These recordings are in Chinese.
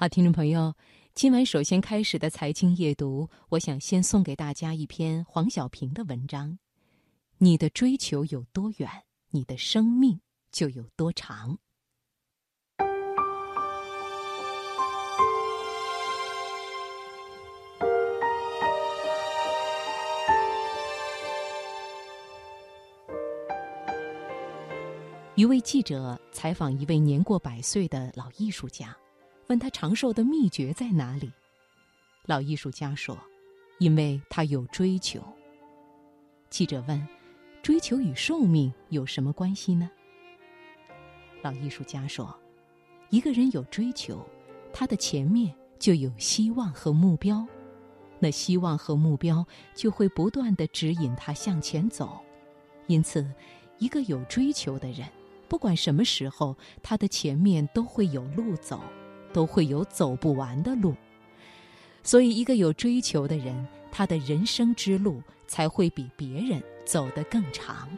好，听众朋友，今晚首先开始的财经夜读，我想先送给大家一篇黄晓平的文章。你的追求有多远，你的生命就有多长。一位记者采访一位年过100岁的老艺术家，问他长寿的秘诀在哪里。老艺术家说，因为他有追求。记者问，追求与寿命有什么关系呢？老艺术家说，一个人有追求，他的前面就有希望和目标，那希望和目标就会不断地指引他向前走。因此，一个有追求的人，不管什么时候，他的前面都会有路走，都会有走不完的路。所以一个有追求的人，他的人生之路才会比别人走得更长。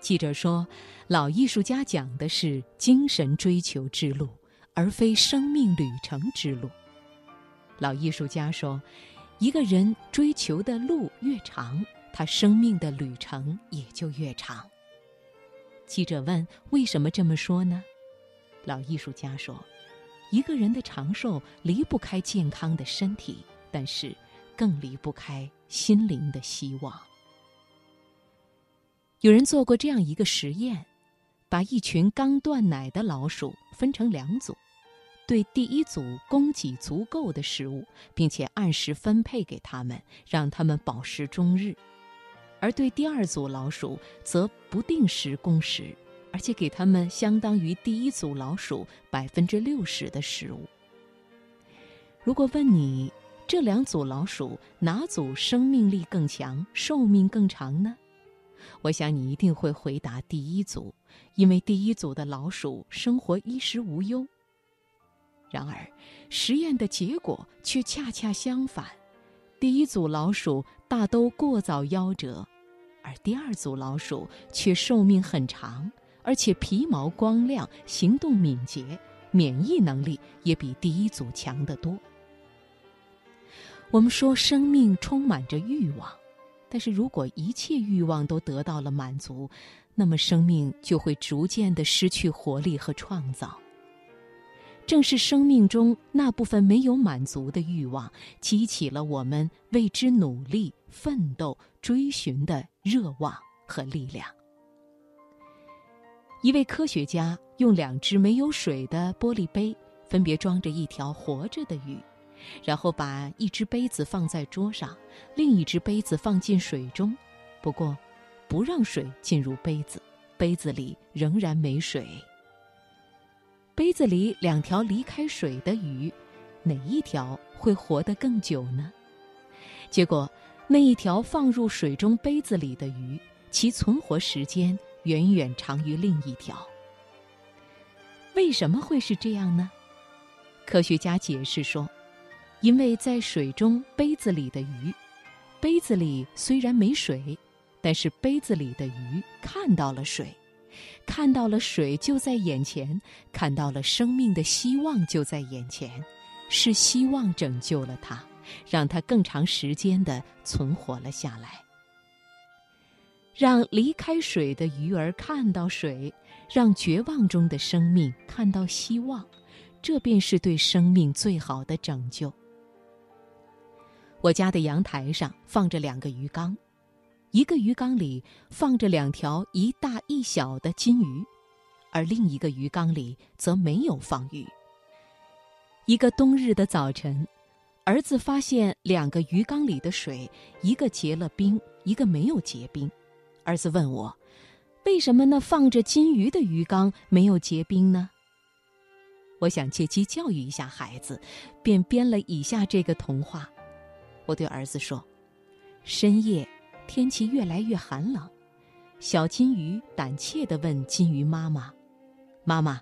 记者说，老艺术家讲的是精神追求之路，而非生命旅程之路。老艺术家说，一个人追求的路越长，他生命的旅程也就越长。记者问，为什么这么说呢？老艺术家说，一个人的长寿离不开健康的身体，但是更离不开心灵的希望。有人做过这样一个实验，把一群刚断奶的老鼠分成2组，对第一组供给足够的食物，并且按时分配给他们，让他们饱食终日；而对第二组老鼠则不定时供食，而且给他们相当于第一组老鼠60%的食物。如果问你，这2组老鼠哪组生命力更强，寿命更长呢？我想你一定会回答第一组，因为第一组的老鼠生活衣食无忧。然而，实验的结果却恰恰相反，第一组老鼠大都过早夭折，而第二组老鼠却寿命很长，而且皮毛光亮，行动敏捷，免疫能力也比第一组强得多。我们说生命充满着欲望，但是如果一切欲望都得到了满足，那么生命就会逐渐地失去活力和创造。正是生命中那部分没有满足的欲望，激起了我们为之努力、奋斗、追寻的热望和力量。一位科学家用2只没有水的玻璃杯，分别装着一条活着的鱼，然后把一只杯子放在桌上，另一只杯子放进水中，不过不让水进入杯子，杯子里仍然没水。杯子里2条离开水的鱼，哪一条会活得更久呢？结果，那一条放入水中杯子里的鱼，其存活时间远远长于另一条。为什么会是这样呢？科学家解释说，因为在水中杯子里的鱼，杯子里虽然没水，但是杯子里的鱼看到了水，看到了水就在眼前，看到了生命的希望就在眼前，是希望拯救了它，让它更长时间地存活了下来。让离开水的鱼儿看到水，让绝望中的生命看到希望，这便是对生命最好的拯救。我家的阳台上放着2个鱼缸，一个鱼缸里放着2条一大一小的金鱼，而另一个鱼缸里则没有放鱼。一个冬日的早晨，儿子发现2个鱼缸里的水，一个结了冰，一个没有结冰。儿子问我，为什么那放着金鱼的鱼缸没有结冰呢？我想借机教育一下孩子，便编了以下这个童话。我对儿子说，深夜天气越来越寒冷，小金鱼胆怯地问金鱼妈妈，妈妈，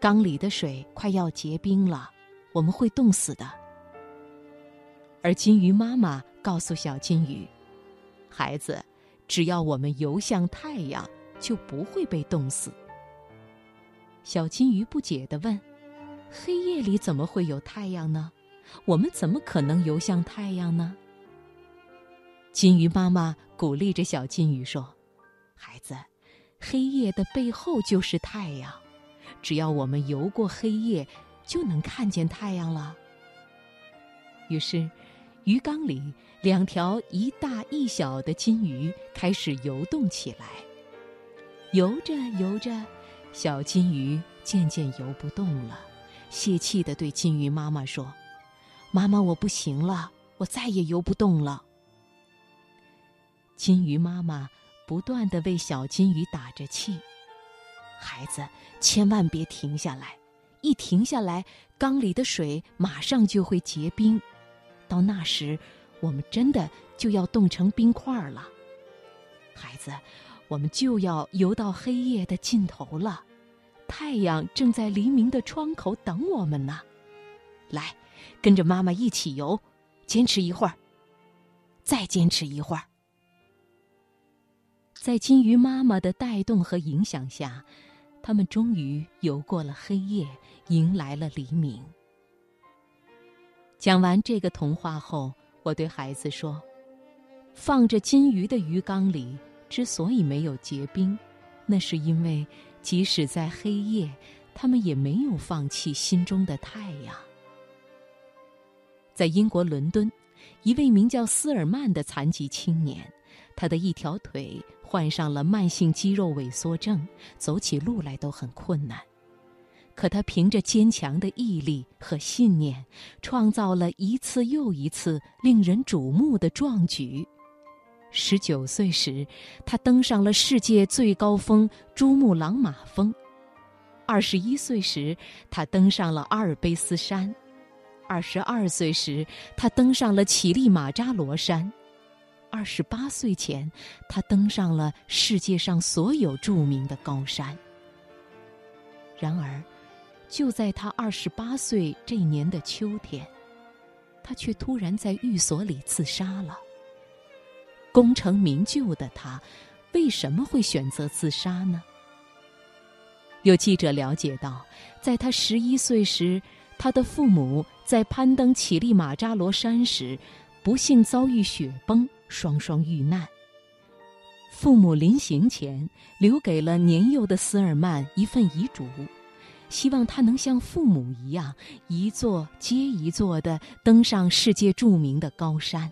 缸里的水快要结冰了，我们会冻死的。而金鱼妈妈告诉小金鱼，孩子，只要我们游向太阳，就不会被冻死。小金鱼不解地问，黑夜里怎么会有太阳呢？我们怎么可能游向太阳呢？金鱼妈妈鼓励着小金鱼说：“孩子，黑夜的背后就是太阳，只要我们游过黑夜，就能看见太阳了。”于是，鱼缸里两条一大一小的金鱼开始游动起来。游着游着，小金鱼渐渐游不动了，泄气地对金鱼妈妈说：“妈妈，我不行了，我再也游不动了。”金鱼妈妈不断地为小金鱼打着气：“孩子，千万别停下来，一停下来，缸里的水马上就会结冰，到那时，我们真的就要冻成冰块了。孩子，我们就要游到黑夜的尽头了，太阳正在黎明的窗口等我们呢。来，跟着妈妈一起游，坚持一会儿，再坚持一会儿。”在金鱼妈妈的带动和影响下，他们终于游过了黑夜，迎来了黎明。讲完这个童话后，我对孩子说：“放着金鱼的鱼缸里之所以没有结冰，那是因为即使在黑夜，他们也没有放弃心中的太阳。”在英国伦敦，一位名叫斯尔曼的残疾青年，他的一条腿患上了慢性肌肉萎缩症，走起路来都很困难。可他凭着坚强的毅力和信念，创造了一次又一次令人瞩目的壮举。19岁时，他登上了世界最高峰珠穆朗玛峰；21岁时，他登上了阿尔卑斯山；22岁时，他登上了乞力马扎罗山；28岁前，他登上了世界上所有著名的高山。然而，就在他28岁这年的秋天，他却突然在寓所里自杀了。功成名就的他，为什么会选择自杀呢？有记者了解到，在他11岁时，他的父母在攀登乞力马扎罗山时，不幸遭遇雪崩，双双遇难。父母临行前留给了年幼的斯尔曼一份遗嘱，希望他能像父母一样，一座接一座地登上世界著名的高山。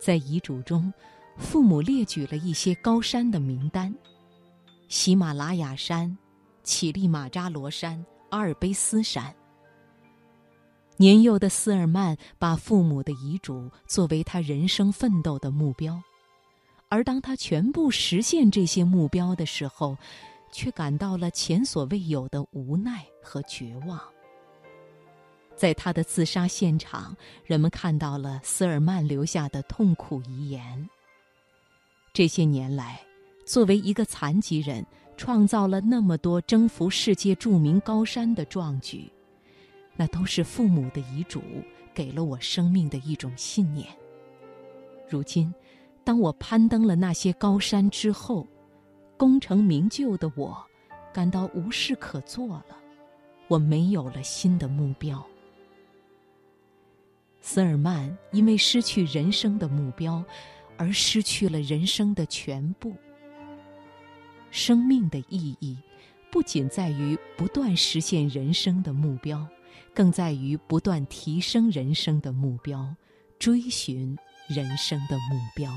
在遗嘱中，父母列举了一些高山的名单：喜马拉雅山、乞力马扎罗山、阿尔卑斯山。年幼的斯尔曼把父母的遗嘱作为他人生奋斗的目标，而当他全部实现这些目标的时候，却感到了前所未有的无奈和绝望。在他的自杀现场，人们看到了斯尔曼留下的痛苦遗言。这些年来，作为一个残疾人，创造了那么多征服世界著名高山的壮举，那都是父母的遗嘱给了我生命的一种信念。如今，当我攀登了那些高山之后，功成名就的我感到无事可做了，我没有了新的目标。斯尔曼因为失去人生的目标，而失去了人生的全部。生命的意义不仅在于不断实现人生的目标，更在于不断提升人生的目标，追寻人生的目标。